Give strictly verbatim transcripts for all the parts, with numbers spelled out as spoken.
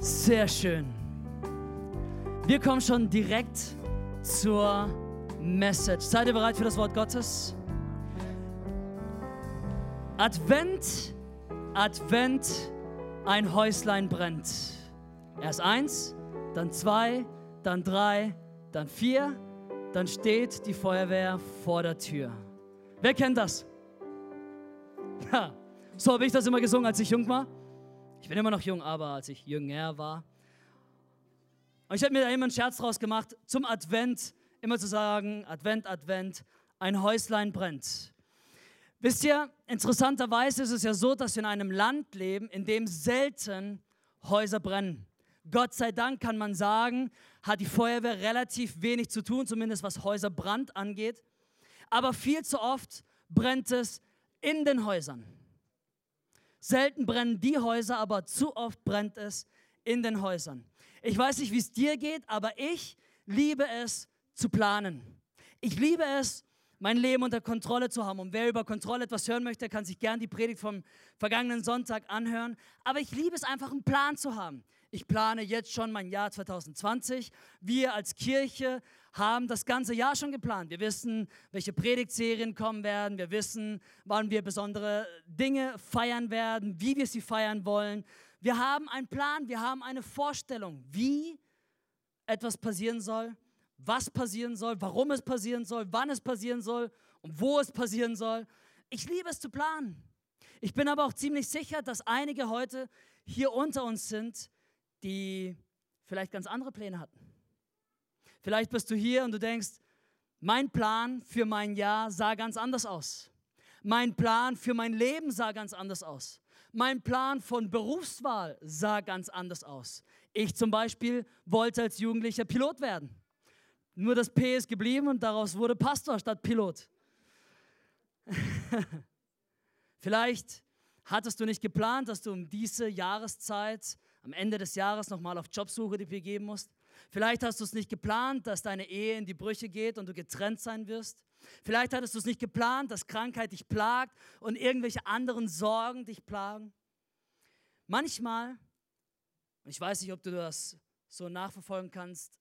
Sehr schön. Wir kommen schon direkt zur Message. Seid ihr bereit für das Wort Gottes? Advent, Advent, ein Häuslein brennt. Erst eins, dann zwei, dann drei, dann vier, dann steht die Feuerwehr vor der Tür. Wer kennt das? Ha, so habe ich das immer gesungen, als ich jung war. Ich bin immer noch jung, aber als ich jünger war. Und ich habe mir da immer einen Scherz draus gemacht, zum Advent immer zu sagen, Advent, Advent, ein Häuslein brennt. Wisst ihr, interessanterweise ist es ja so, dass wir in einem Land leben, in dem selten Häuser brennen. Gott sei Dank kann man sagen, hat die Feuerwehr relativ wenig zu tun, zumindest was Häuserbrand angeht. Aber viel zu oft brennt es in den Häusern. Selten brennen die Häuser, aber zu oft brennt es in den Häusern. Ich weiß nicht, wie es dir geht, aber ich liebe es zu planen. Ich liebe es, mein Leben unter Kontrolle zu haben. Und wer über Kontrolle etwas hören möchte, kann sich gern die Predigt vom vergangenen Sonntag anhören. Aber ich liebe es einfach, einen Plan zu haben. Ich plane jetzt schon mein Jahr zwanzig zwanzig. Wir als Kirche haben das ganze Jahr schon geplant. Wir wissen, welche Predigtserien kommen werden. Wir wissen, wann wir besondere Dinge feiern werden, wie wir sie feiern wollen. Wir haben einen Plan, wir haben eine Vorstellung, wie etwas passieren soll, was passieren soll, warum es passieren soll, wann es passieren soll und wo es passieren soll. Ich liebe es zu planen. Ich bin aber auch ziemlich sicher, dass einige heute hier unter uns sind, die vielleicht ganz andere Pläne hatten. Vielleicht bist du hier und du denkst, mein Plan für mein Jahr sah ganz anders aus. Mein Plan für mein Leben sah ganz anders aus. Mein Plan von Berufswahl sah ganz anders aus. Ich zum Beispiel wollte als Jugendlicher Pilot werden. Nur das P ist geblieben und daraus wurde Pastor statt Pilot. Vielleicht hattest du nicht geplant, dass du um diese Jahreszeit am Ende des Jahres nochmal auf Jobsuche dich geben musst. Vielleicht hast du es nicht geplant, dass deine Ehe in die Brüche geht und du getrennt sein wirst. Vielleicht hattest du es nicht geplant, dass Krankheit dich plagt und irgendwelche anderen Sorgen dich plagen. Manchmal, und ich weiß nicht, ob du das so nachverfolgen kannst,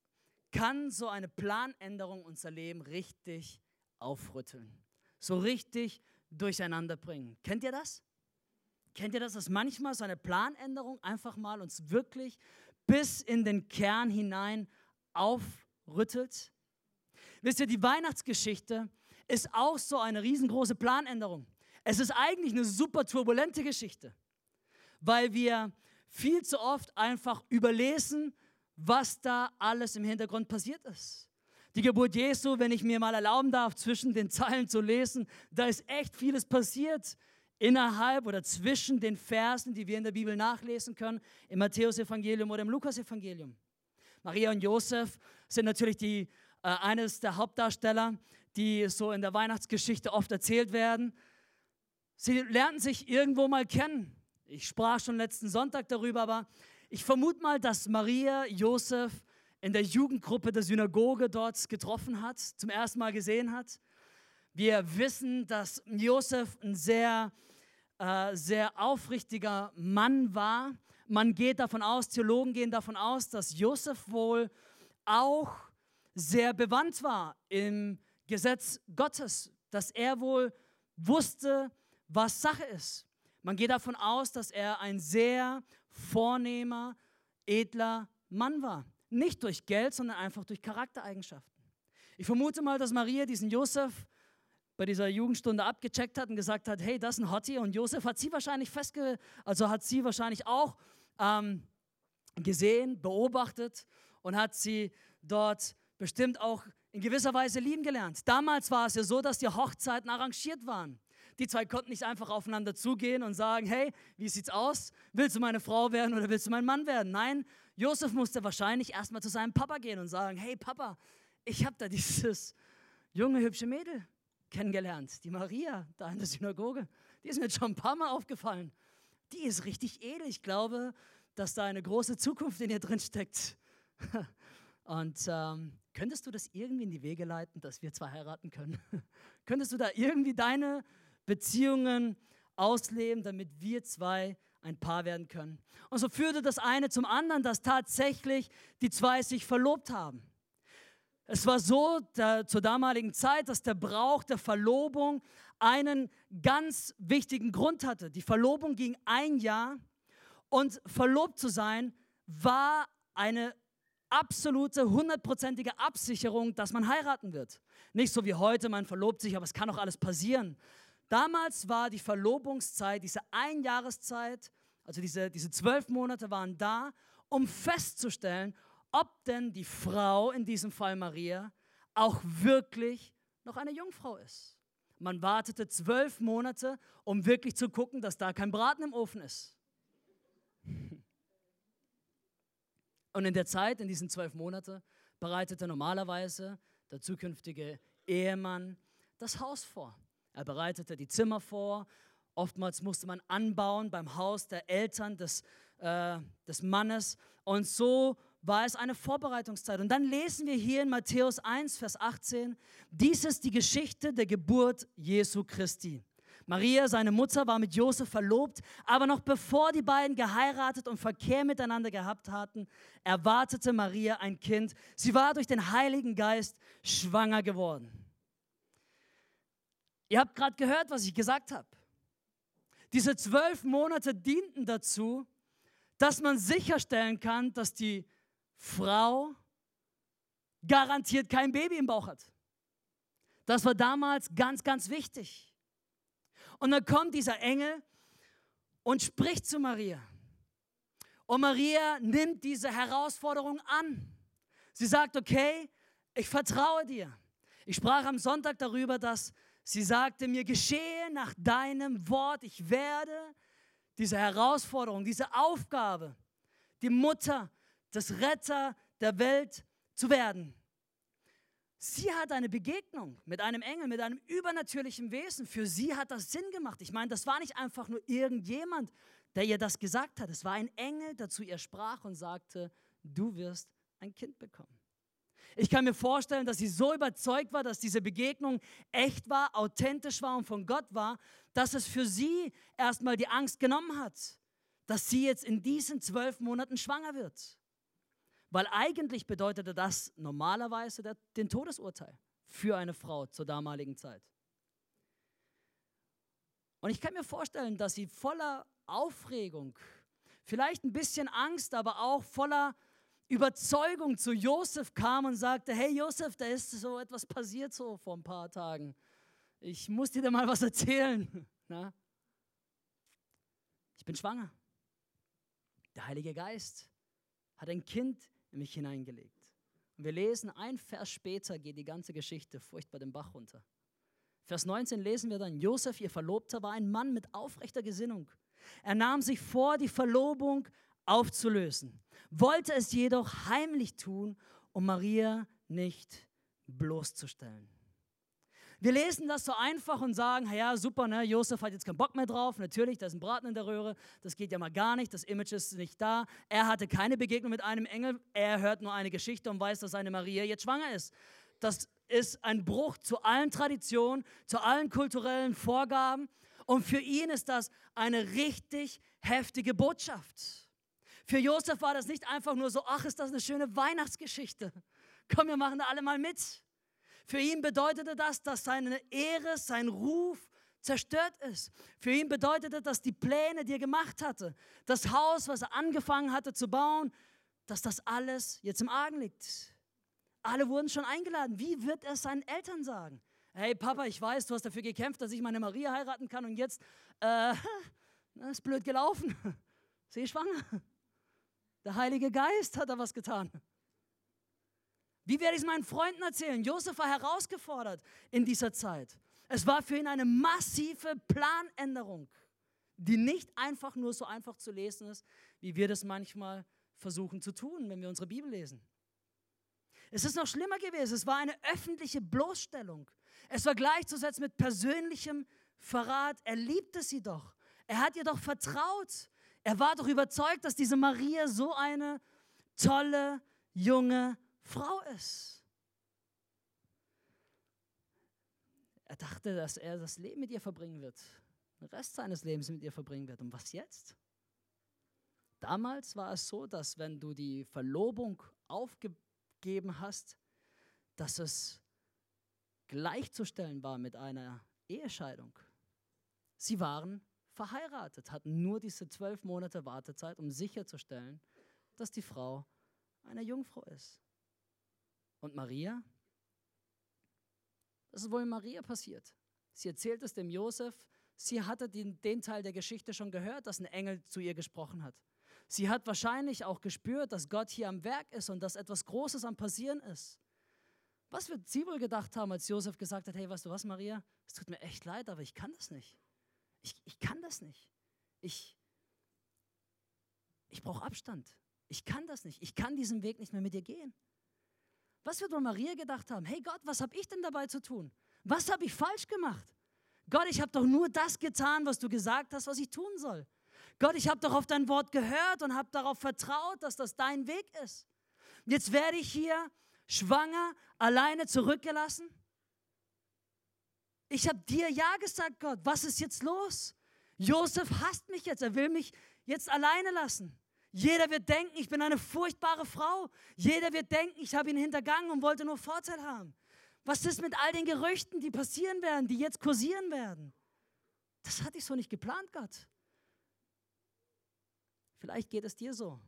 kann so eine Planänderung unser Leben richtig aufrütteln. So richtig durcheinander bringen. Kennt ihr das? Kennt ihr das, dass manchmal so eine Planänderung einfach mal uns wirklich bis in den Kern hinein aufrüttelt? Wisst ihr, die Weihnachtsgeschichte ist auch so eine riesengroße Planänderung. Es ist eigentlich eine super turbulente Geschichte, weil wir viel zu oft einfach überlesen, was da alles im Hintergrund passiert ist. Die Geburt Jesu, wenn ich mir mal erlauben darf, zwischen den Zeilen zu lesen, da ist echt vieles passiert. Innerhalb oder zwischen den Versen, die wir in der Bibel nachlesen können, im Matthäus-Evangelium oder im Lukas-Evangelium. Maria und Josef sind natürlich die, äh, eines der Hauptdarsteller, die so in der Weihnachtsgeschichte oft erzählt werden. Sie lernten sich irgendwo mal kennen. Ich sprach schon letzten Sonntag darüber, aber ich vermute mal, dass Maria Josef in der Jugendgruppe der Synagoge dort getroffen hat, zum ersten Mal gesehen hat. Wir wissen, dass Josef ein sehr, äh, sehr aufrichtiger Mann war. Man geht davon aus, Theologen gehen davon aus, dass Josef wohl auch sehr bewandt war im Gesetz Gottes, dass er wohl wusste, was Sache ist. Man geht davon aus, dass er ein sehr vornehmer, edler Mann war. Nicht durch Geld, sondern einfach durch Charaktereigenschaften. Ich vermute mal, dass Maria diesen Josef bei dieser Jugendstunde abgecheckt hat und gesagt hat, hey, das ist ein Hottie. Und Josef hat sie wahrscheinlich festge... also hat sie wahrscheinlich auch ähm, gesehen, beobachtet und hat sie dort bestimmt auch in gewisser Weise lieben gelernt. Damals war es ja so, dass die Hochzeiten arrangiert waren. Die zwei konnten nicht einfach aufeinander zugehen und sagen, hey, wie sieht's aus? Willst du meine Frau werden oder willst du mein Mann werden? Nein, Josef musste wahrscheinlich erstmal zu seinem Papa gehen und sagen, hey Papa, ich habe da dieses junge, hübsche Mädel kennengelernt, die Maria, da in der Synagoge, die ist mir schon ein paar Mal aufgefallen. Die ist richtig edel. Ich glaube, dass da eine große Zukunft in ihr drin steckt. Und ähm, könntest du das irgendwie in die Wege leiten, dass wir zwei heiraten können? Könntest du da irgendwie deine Beziehungen ausleben, damit wir zwei ein Paar werden können. Und so führte das eine zum anderen, dass tatsächlich die zwei sich verlobt haben. Es war so der, zur damaligen Zeit, dass der Brauch der Verlobung einen ganz wichtigen Grund hatte. Die Verlobung ging ein Jahr und verlobt zu sein war eine absolute, hundertprozentige Absicherung, dass man heiraten wird. Nicht so wie heute, man verlobt sich, aber es kann auch alles passieren. Damals war die Verlobungszeit, diese Einjahreszeit, also diese, diese zwölf Monate waren da, um festzustellen, ob denn die Frau, in diesem Fall Maria, auch wirklich noch eine Jungfrau ist. Man wartete zwölf Monate, um wirklich zu gucken, dass da kein Braten im Ofen ist. Und in der Zeit, in diesen zwölf Monaten, bereitete normalerweise der zukünftige Ehemann das Haus vor. Er bereitete die Zimmer vor. Oftmals musste man anbauen beim Haus der Eltern des, äh, des Mannes. Und so war es eine Vorbereitungszeit. Und dann lesen wir hier in Matthäus eins, Vers achtzehn, dies ist die Geschichte der Geburt Jesu Christi. Maria, seine Mutter, war mit Josef verlobt, aber noch bevor die beiden geheiratet und Verkehr miteinander gehabt hatten, erwartete Maria ein Kind. Sie war durch den Heiligen Geist schwanger geworden. Ihr habt gerade gehört, was ich gesagt habe. Diese zwölf Monate dienten dazu, dass man sicherstellen kann, dass die Frau garantiert kein Baby im Bauch hat. Das war damals ganz, ganz wichtig. Und dann kommt dieser Engel und spricht zu Maria. Und Maria nimmt diese Herausforderung an. Sie sagt, okay, ich vertraue dir. Ich sprach am Sonntag darüber, dass sie sagte, mir geschehe nach deinem Wort. Ich werde diese Herausforderung, diese Aufgabe, die Mutter, des Retter der Welt zu werden. Sie hat eine Begegnung mit einem Engel, mit einem übernatürlichen Wesen. Für sie hat das Sinn gemacht. Ich meine, das war nicht einfach nur irgendjemand, der ihr das gesagt hat. Es war ein Engel, der zu ihr sprach und sagte, du wirst ein Kind bekommen. Ich kann mir vorstellen, dass sie so überzeugt war, dass diese Begegnung echt war, authentisch war und von Gott war, dass es für sie erstmal die Angst genommen hat, dass sie jetzt in diesen zwölf Monaten schwanger wird. Weil eigentlich bedeutete das normalerweise der, den Todesurteil für eine Frau zur damaligen Zeit. Und ich kann mir vorstellen, dass sie voller Aufregung, vielleicht ein bisschen Angst, aber auch voller Überzeugung zu Josef kam und sagte, hey Josef, da ist so etwas passiert so vor ein paar Tagen. Ich muss dir da mal was erzählen. Na? Ich bin schwanger. Der Heilige Geist hat ein Kind in mich hineingelegt. Und wir lesen, ein Vers später geht die ganze Geschichte furchtbar den Bach runter. Vers neunzehn lesen wir dann, Josef, ihr Verlobter, war ein Mann mit aufrechter Gesinnung. Er nahm sich vor, die Verlobung aufzulösen, wollte es jedoch heimlich tun, um Maria nicht bloßzustellen. Wir lesen das so einfach und sagen, ja super, ne? Josef hat jetzt keinen Bock mehr drauf, natürlich, da ist ein Braten in der Röhre, das geht ja mal gar nicht, das Image ist nicht da, er hatte keine Begegnung mit einem Engel, er hört nur eine Geschichte und weiß, dass seine Maria jetzt schwanger ist. Das ist ein Bruch zu allen Traditionen, zu allen kulturellen Vorgaben und für ihn ist das eine richtig heftige Botschaft. Für Josef war das nicht einfach nur so, ach, ist das eine schöne Weihnachtsgeschichte, komm, wir machen da alle mal mit. Für ihn bedeutete das, dass seine Ehre, sein Ruf zerstört ist. Für ihn bedeutete das, die Pläne, die er gemacht hatte, das Haus, was er angefangen hatte zu bauen, dass das alles jetzt im Argen liegt. Alle wurden schon eingeladen. Wie wird er seinen Eltern sagen? Hey Papa, ich weiß, du hast dafür gekämpft, dass ich meine Maria heiraten kann und jetzt äh, ist blöd gelaufen. Sie ist schwanger. Der Heilige Geist hat da was getan. Wie werde ich es meinen Freunden erzählen? Josef war herausgefordert in dieser Zeit. Es war für ihn eine massive Planänderung, die nicht einfach nur so einfach zu lesen ist, wie wir das manchmal versuchen zu tun, wenn wir unsere Bibel lesen. Es ist noch schlimmer gewesen. Es war eine öffentliche Bloßstellung. Es war gleichzusetzen mit persönlichem Verrat. Er liebte sie doch. Er hat ihr doch vertraut. Er war doch überzeugt, dass diese Maria so eine tolle, junge Frau ist. Er dachte, dass er das Leben mit ihr verbringen wird, den Rest seines Lebens mit ihr verbringen wird. Und was jetzt? Damals war es so, dass wenn du die Verlobung aufgegeben hast, dass es gleichzustellen war mit einer Ehescheidung. Sie waren verheiratet, hatten nur diese zwölf Monate Wartezeit, um sicherzustellen, dass die Frau eine Jungfrau ist. Und Maria? Das ist wohl Maria passiert. Sie erzählt es dem Josef. Sie hatte den, den Teil der Geschichte schon gehört, dass ein Engel zu ihr gesprochen hat. Sie hat wahrscheinlich auch gespürt, dass Gott hier am Werk ist und dass etwas Großes am Passieren ist. Was wird sie wohl gedacht haben, als Josef gesagt hat, hey, weißt du was, Maria? Es tut mir echt leid, aber ich kann das nicht. Ich, ich kann das nicht. Ich, ich brauche Abstand. Ich kann das nicht. Ich kann diesen Weg nicht mehr mit dir gehen. Was wird wohl Maria gedacht haben? Hey Gott, was habe ich denn dabei zu tun? Was habe ich falsch gemacht? Gott, ich habe doch nur das getan, was du gesagt hast, was ich tun soll. Gott, ich habe doch auf dein Wort gehört und habe darauf vertraut, dass das dein Weg ist. Jetzt werde ich hier schwanger, alleine zurückgelassen. Ich habe dir ja gesagt, Gott, was ist jetzt los? Josef hasst mich jetzt, er will mich jetzt alleine lassen. Jeder wird denken, ich bin eine furchtbare Frau. Jeder wird denken, ich habe ihn hintergangen und wollte nur Vorteil haben. Was ist mit all den Gerüchten, die passieren werden, die jetzt kursieren werden? Das hatte ich so nicht geplant, Gott. Vielleicht geht es dir so.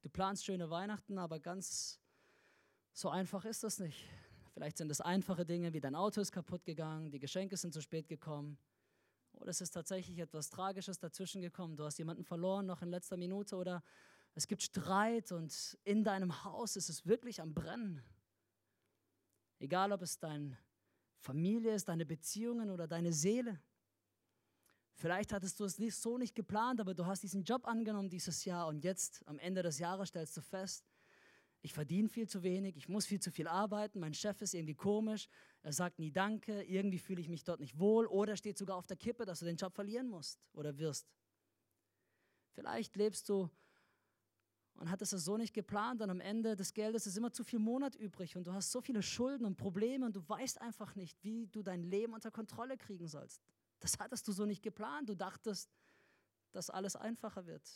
Du planst schöne Weihnachten, aber ganz so einfach ist das nicht. Vielleicht sind es einfache Dinge, wie dein Auto ist kaputt gegangen, die Geschenke sind zu spät gekommen. Oder es ist tatsächlich etwas Tragisches dazwischen gekommen. Du hast jemanden verloren noch in letzter Minute oder es gibt Streit und in deinem Haus ist es wirklich am Brennen. Egal, ob es deine Familie ist, deine Beziehungen oder deine Seele. Vielleicht hattest du es nicht, so nicht geplant, aber du hast diesen Job angenommen dieses Jahr und jetzt am Ende des Jahres stellst du fest, ich verdiene viel zu wenig, ich muss viel zu viel arbeiten, mein Chef ist irgendwie komisch, er sagt nie Danke, irgendwie fühle ich mich dort nicht wohl oder steht sogar auf der Kippe, dass du den Job verlieren musst oder wirst. Vielleicht lebst du und hattest es so nicht geplant und am Ende des Geldes ist immer zu viel Monat übrig und du hast so viele Schulden und Probleme und du weißt einfach nicht, wie du dein Leben unter Kontrolle kriegen sollst. Das hattest du so nicht geplant. Du dachtest, dass alles einfacher wird.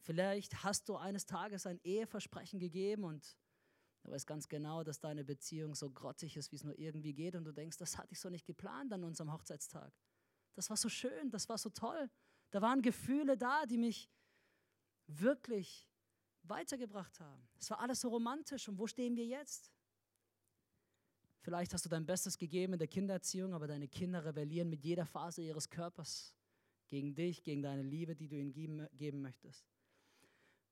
Vielleicht hast du eines Tages ein Eheversprechen gegeben und du weißt ganz genau, dass deine Beziehung so grottig ist, wie es nur irgendwie geht und du denkst, das hatte ich so nicht geplant an unserem Hochzeitstag. Das war so schön, das war so toll. Da waren Gefühle da, die mich wirklich weitergebracht haben. Es war alles so romantisch und wo stehen wir jetzt? Vielleicht hast du dein Bestes gegeben in der Kindererziehung, aber deine Kinder rebellieren mit jeder Phase ihres Körpers gegen dich, gegen deine Liebe, die du ihnen geben, geben möchtest.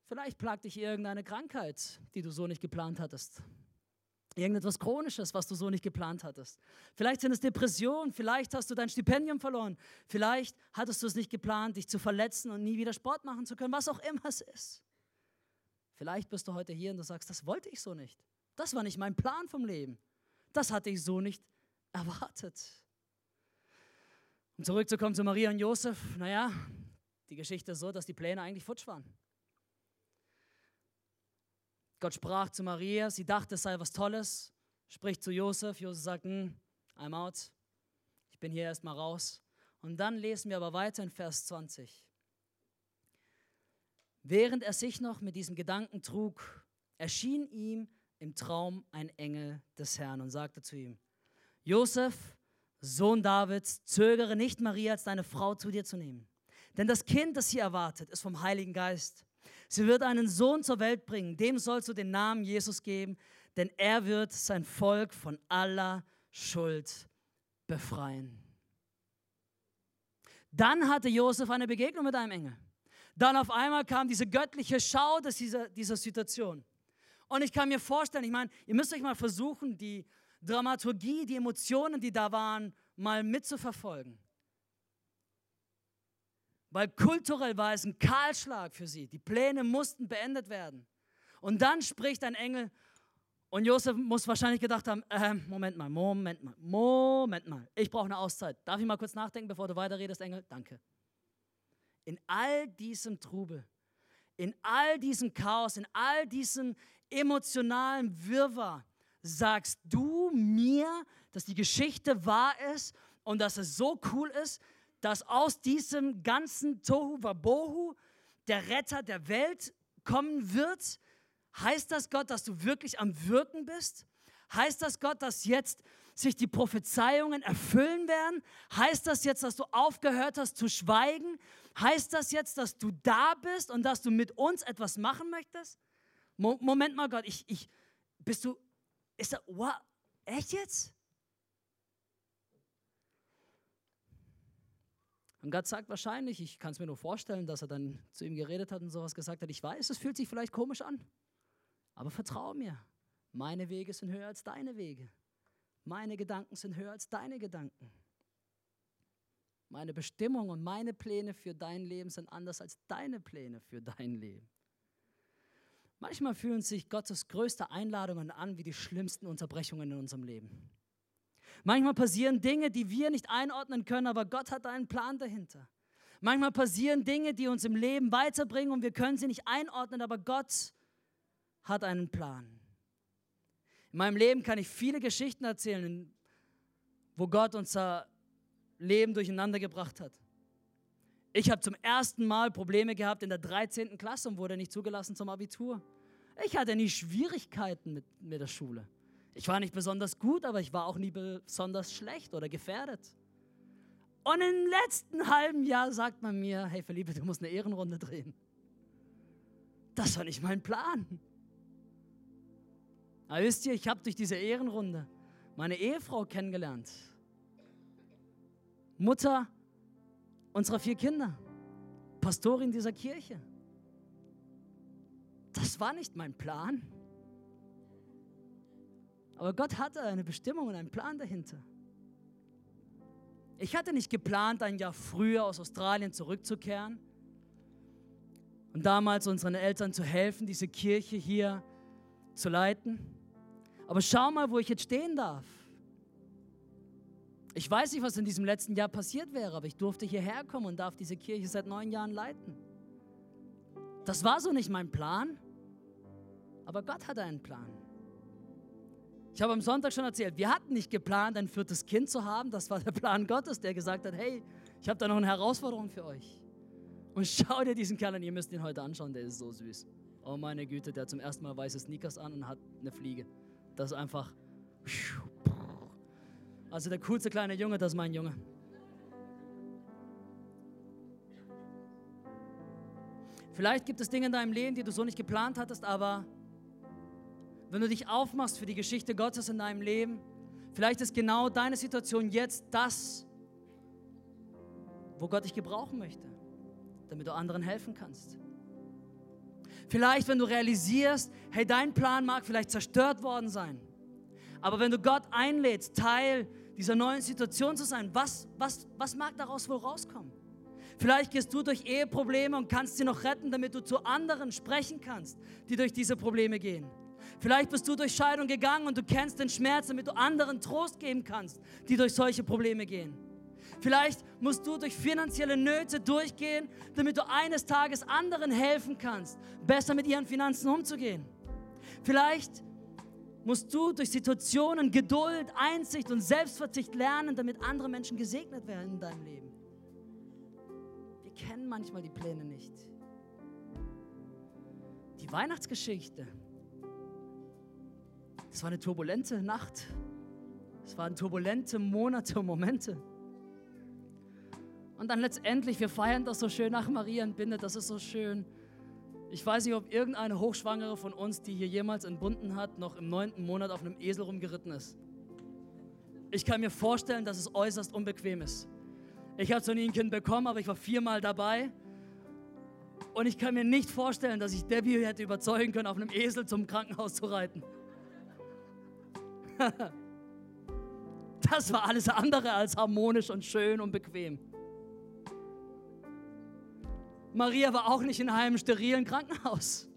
Vielleicht plagt dich irgendeine Krankheit, die du so nicht geplant hattest. Irgendetwas Chronisches, was du so nicht geplant hattest. Vielleicht sind es Depressionen, vielleicht hast du dein Stipendium verloren, vielleicht hattest du es nicht geplant, dich zu verletzen und nie wieder Sport machen zu können, was auch immer es ist. Vielleicht bist du heute hier und du sagst, das wollte ich so nicht. Das war nicht mein Plan vom Leben. Das hatte ich so nicht erwartet. Um zurückzukommen zu Maria und Josef, naja, die Geschichte ist so, dass die Pläne eigentlich futsch waren. Gott sprach zu Maria, sie dachte, es sei was Tolles, spricht zu Josef. Josef sagt, I'm out, ich bin hier erstmal raus. Und dann lesen wir aber weiter in Vers zwanzig. Während er sich noch mit diesem Gedanken trug, erschien ihm im Traum ein Engel des Herrn und sagte zu ihm, Josef, Sohn Davids, zögere nicht, Maria als deine Frau zu dir zu nehmen. Denn das Kind, das sie erwartet, ist vom Heiligen Geist. Sie wird einen Sohn zur Welt bringen, dem sollst du den Namen Jesus geben, denn er wird sein Volk von aller Schuld befreien. Dann hatte Josef eine Begegnung mit einem Engel. Dann auf einmal kam diese göttliche Schau dieser, dieser Situation. Und ich kann mir vorstellen, ich meine, ihr müsst euch mal versuchen, die Dramaturgie, die Emotionen, die da waren, mal mitzuverfolgen. Weil kulturell war es ein Kahlschlag für sie. Die Pläne mussten beendet werden. Und dann spricht ein Engel und Josef muss wahrscheinlich gedacht haben, äh, Moment mal, Moment mal, Moment mal, ich brauche eine Auszeit. Darf ich mal kurz nachdenken, bevor du weiterredest, Engel? Danke. In all diesem Trubel, in all diesem Chaos, in all diesem emotionalen Wirrwarr sagst du mir, dass die Geschichte wahr ist und dass es so cool ist, dass aus diesem ganzen Tohu Wabohu der Retter der Welt kommen wird? Heißt das, Gott, dass du wirklich am Wirken bist? Heißt das, Gott, dass jetzt sich die Prophezeiungen erfüllen werden? Heißt das jetzt, dass du aufgehört hast zu schweigen? Heißt das jetzt, dass du da bist und dass du mit uns etwas machen möchtest? Mo- Moment mal, Gott, ich, ich, bist du, ist das, wow, echt jetzt? Und Gott sagt wahrscheinlich, ich kann es mir nur vorstellen, dass er dann zu ihm geredet hat und sowas gesagt hat, ich weiß, es fühlt sich vielleicht komisch an, aber vertrau mir, meine Wege sind höher als deine Wege. Meine Gedanken sind höher als deine Gedanken. Meine Bestimmung und meine Pläne für dein Leben sind anders als deine Pläne für dein Leben. Manchmal fühlen sich Gottes größte Einladungen an wie die schlimmsten Unterbrechungen in unserem Leben. Manchmal passieren Dinge, die wir nicht einordnen können, aber Gott hat einen Plan dahinter. Manchmal passieren Dinge, die uns im Leben weiterbringen und wir können sie nicht einordnen, aber Gott hat einen Plan. In meinem Leben kann ich viele Geschichten erzählen, wo Gott unser Leben durcheinander gebracht hat. Ich habe zum ersten Mal Probleme gehabt in der dreizehnten Klasse und wurde nicht zugelassen zum Abitur. Ich hatte nie Schwierigkeiten mit, mit der Schule. Ich war nicht besonders gut, aber ich war auch nie besonders schlecht oder gefährdet. Und im letzten halben Jahr sagt man mir, hey Felipe, du musst eine Ehrenrunde drehen. Das war nicht mein Plan. Aber wisst ihr, ich habe durch diese Ehrenrunde meine Ehefrau kennengelernt. Mutter unserer vier Kinder. Pastorin dieser Kirche. Das war nicht mein Plan. Aber Gott hatte eine Bestimmung und einen Plan dahinter. Ich hatte nicht geplant, ein Jahr früher aus Australien zurückzukehren und damals unseren Eltern zu helfen, diese Kirche hier zu leiten. Aber schau mal, wo ich jetzt stehen darf. Ich weiß nicht, was in diesem letzten Jahr passiert wäre, aber ich durfte hierher kommen und darf diese Kirche seit neun Jahren leiten. Das war so nicht mein Plan, aber Gott hatte einen Plan. Ich habe am Sonntag schon erzählt, wir hatten nicht geplant, ein viertes Kind zu haben. Das war der Plan Gottes, der gesagt hat, hey, ich habe da noch eine Herausforderung für euch. Und schau dir diesen Kerl an, ihr müsst ihn heute anschauen, der ist so süß. Oh meine Güte, der hat zum ersten Mal weiße Sneakers an und hat eine Fliege. Das ist einfach... Also der coolste kleine Junge, das ist mein Junge. Vielleicht gibt es Dinge in deinem Leben, die du so nicht geplant hattest, aber wenn du dich aufmachst für die Geschichte Gottes in deinem Leben, vielleicht ist genau deine Situation jetzt das, wo Gott dich gebrauchen möchte, damit du anderen helfen kannst. Vielleicht, wenn du realisierst, hey, dein Plan mag vielleicht zerstört worden sein, aber wenn du Gott einlädst, Teil dieser neuen Situation zu sein, was, was, was mag daraus wohl rauskommen? Vielleicht gehst du durch Eheprobleme und kannst sie noch retten, damit du zu anderen sprechen kannst, die durch diese Probleme gehen. Vielleicht bist du durch Scheidung gegangen und du kennst den Schmerz, damit du anderen Trost geben kannst, die durch solche Probleme gehen. Vielleicht musst du durch finanzielle Nöte durchgehen, damit du eines Tages anderen helfen kannst, besser mit ihren Finanzen umzugehen. Vielleicht musst du durch Situationen Geduld, Einsicht und Selbstverzicht lernen, damit andere Menschen gesegnet werden in deinem Leben. Wir kennen manchmal die Pläne nicht. Die Weihnachtsgeschichte. Es war eine turbulente Nacht. Es waren turbulente Monate und Momente. Und dann letztendlich, wir feiern das so schön nach Maria entbindet, das ist so schön. Ich weiß nicht, ob irgendeine Hochschwangere von uns, die hier jemals entbunden hat, noch im neunten Monat auf einem Esel rumgeritten ist. Ich kann mir vorstellen, dass es äußerst unbequem ist. Ich habe zwar nie ein Kind bekommen, aber ich war viermal dabei. Und ich kann mir nicht vorstellen, dass ich Debbie hätte überzeugen können, auf einem Esel zum Krankenhaus zu reiten. Das war alles andere als harmonisch und schön und bequem. Maria war auch nicht in einem sterilen Krankenhaus,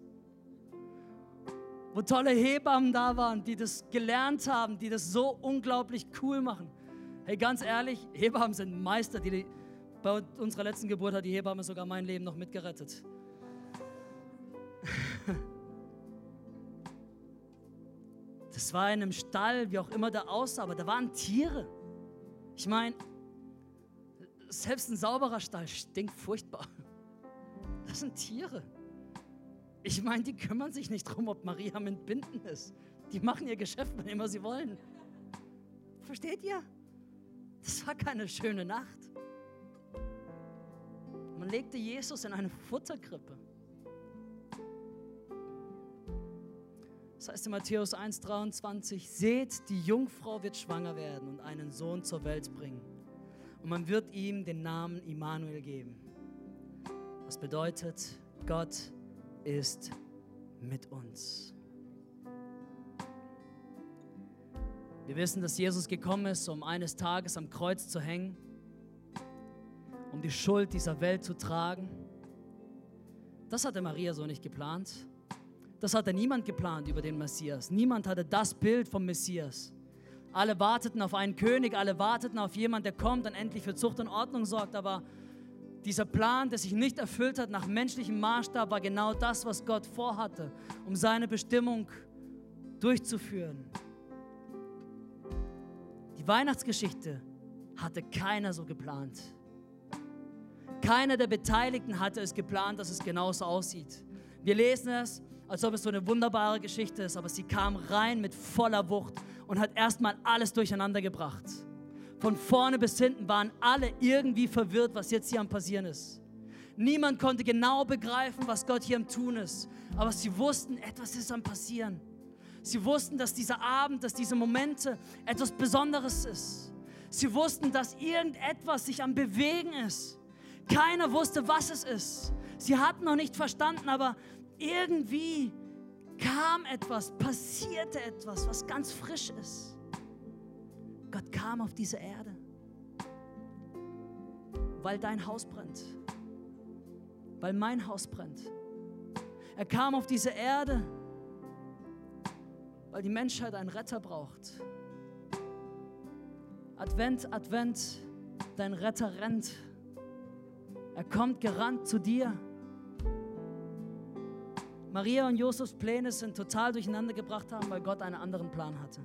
wo tolle Hebammen da waren, die das gelernt haben, die das so unglaublich cool machen. Hey, ganz ehrlich, Hebammen sind Meister. Die, bei unserer letzten Geburt hat die Hebamme sogar mein Leben noch mitgerettet. Das war in einem Stall, wie auch immer der aussah, aber da waren Tiere. Ich meine, selbst ein sauberer Stall stinkt furchtbar. Das sind Tiere. Ich meine, die kümmern sich nicht drum, ob Maria am Entbinden ist. Die machen ihr Geschäft, wann immer sie wollen. Versteht ihr? Das war keine schöne Nacht. Man legte Jesus in eine Futterkrippe. Das heißt in Matthäus eins dreiundzwanzig, seht, die Jungfrau wird schwanger werden und einen Sohn zur Welt bringen. Und man wird ihm den Namen Immanuel geben. Was bedeutet, Gott ist mit uns. Wir wissen, dass Jesus gekommen ist, um eines Tages am Kreuz zu hängen, um die Schuld dieser Welt zu tragen. Das hatte Maria so nicht geplant. Das hatte niemand geplant über den Messias. Niemand hatte das Bild vom Messias. Alle warteten auf einen König, alle warteten auf jemanden, der kommt und endlich für Zucht und Ordnung sorgt. Aber dieser Plan, der sich nicht erfüllt hat nach menschlichem Maßstab, war genau das, was Gott vorhatte, um seine Bestimmung durchzuführen. Die Weihnachtsgeschichte hatte keiner so geplant. Keiner der Beteiligten hatte es geplant, dass es genauso aussieht. Wir lesen es, als ob es so eine wunderbare Geschichte ist, aber sie kam rein mit voller Wucht und hat erstmal alles durcheinander gebracht. Von vorne bis hinten waren alle irgendwie verwirrt, was jetzt hier am Passieren ist. Niemand konnte genau begreifen, was Gott hier am Tun ist, aber sie wussten, etwas ist am Passieren. Sie wussten, dass dieser Abend, dass diese Momente etwas Besonderes ist. Sie wussten, dass irgendetwas sich am Bewegen ist. Keiner wusste, was es ist. Sie hatten noch nicht verstanden, aber irgendwie kam etwas, passierte etwas, was ganz frisch ist. Gott kam auf diese Erde, weil dein Haus brennt, weil mein Haus brennt. Er kam auf diese Erde, weil die Menschheit einen Retter braucht. Advent, Advent, dein Retter rennt. Er kommt gerannt zu dir. Maria und Josefs Pläne sind total durcheinander gebracht haben, weil Gott einen anderen Plan hatte,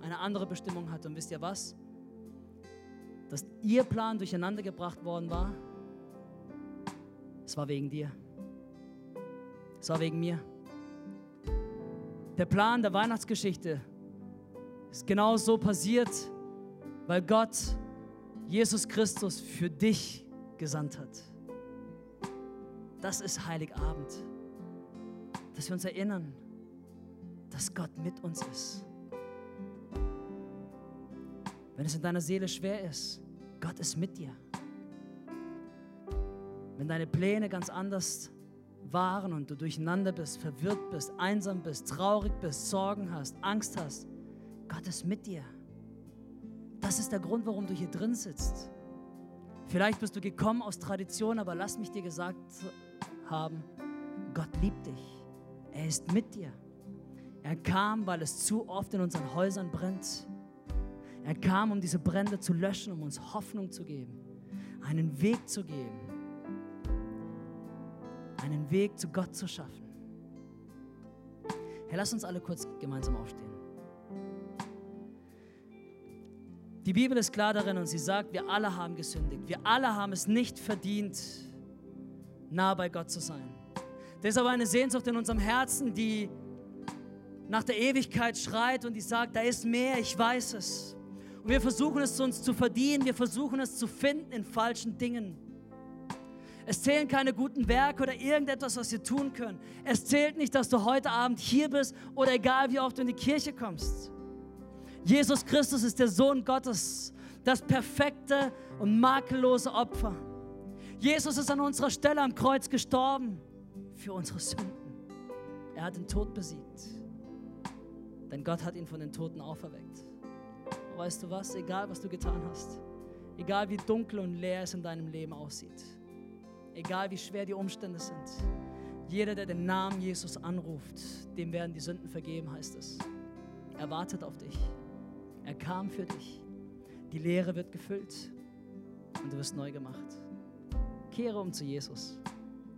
eine andere Bestimmung hatte. Und wisst ihr was? Dass ihr Plan durcheinander gebracht worden war, es war wegen dir. Es war wegen mir. Der Plan der Weihnachtsgeschichte ist genau so passiert, weil Gott Jesus Christus für dich gesandt hat. Das ist Heiligabend, dass wir uns erinnern, dass Gott mit uns ist. Wenn es in deiner Seele schwer ist, Gott ist mit dir. Wenn deine Pläne ganz anders sind, waren und du durcheinander bist, verwirrt bist, einsam bist, traurig bist, Sorgen hast, Angst hast, Gott ist mit dir. Das ist der Grund, warum du hier drin sitzt. Vielleicht bist du gekommen aus Tradition, aber lass mich dir gesagt haben, Gott liebt dich. Er ist mit dir. Er kam, weil es zu oft in unseren Häusern brennt. Er kam, um diese Brände zu löschen, um uns Hoffnung zu geben, einen Weg zu geben, einen Weg zu Gott zu schaffen. Herr, lass uns alle kurz gemeinsam aufstehen. Die Bibel ist klar darin und sie sagt, wir alle haben gesündigt. Wir alle haben es nicht verdient, nah bei Gott zu sein. Das ist aber eine Sehnsucht in unserem Herzen, die nach der Ewigkeit schreit und die sagt, da ist mehr, ich weiß es. Und wir versuchen es uns zu verdienen, wir versuchen es zu finden in falschen Dingen. Es zählen keine guten Werke oder irgendetwas, was wir tun können. Es zählt nicht, dass du heute Abend hier bist oder egal, wie oft du in die Kirche kommst. Jesus Christus ist der Sohn Gottes, das perfekte und makellose Opfer. Jesus ist an unserer Stelle am Kreuz gestorben für unsere Sünden. Er hat den Tod besiegt, denn Gott hat ihn von den Toten auferweckt. Und weißt du was? Egal, was du getan hast, egal, wie dunkel und leer es in deinem Leben aussieht, egal wie schwer die Umstände sind, jeder, der den Namen Jesus anruft, dem werden die Sünden vergeben, heißt es. Er wartet auf dich. Er kam für dich. Die Leere wird gefüllt und du wirst neu gemacht. Kehre um zu Jesus.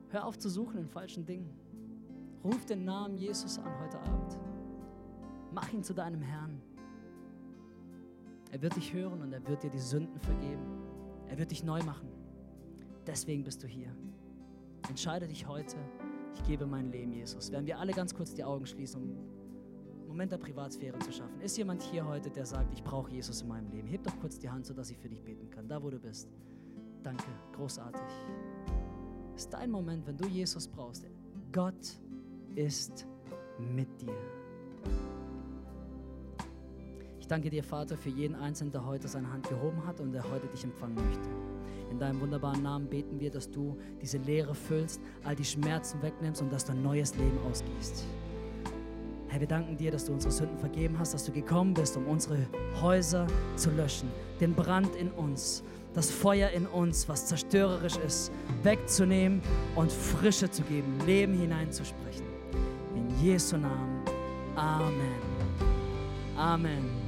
Hör auf zu suchen in falschen Dingen. Ruf den Namen Jesus an heute Abend. Mach ihn zu deinem Herrn. Er wird dich hören und er wird dir die Sünden vergeben. Er wird dich neu machen. Deswegen bist du hier. Entscheide dich heute, ich gebe mein Leben Jesus. Werden wir alle ganz kurz die Augen schließen, um einen Moment der Privatsphäre zu schaffen. Ist jemand hier heute, der sagt, ich brauche Jesus in meinem Leben? Heb doch kurz die Hand, sodass ich für dich beten kann, da wo du bist. Danke, großartig. Ist dein Moment, wenn du Jesus brauchst. Gott ist mit dir. Ich danke dir, Vater, für jeden Einzelnen, der heute seine Hand gehoben hat und der heute dich empfangen möchte. In deinem wunderbaren Namen beten wir, dass du diese Leere füllst, all die Schmerzen wegnimmst und dass du ein neues Leben ausgießt. Herr, wir danken dir, dass du unsere Sünden vergeben hast, dass du gekommen bist, um unsere Häuser zu löschen, den Brand in uns, das Feuer in uns, was zerstörerisch ist, wegzunehmen und Frische zu geben, Leben hineinzusprechen. In Jesu Namen. Amen. Amen.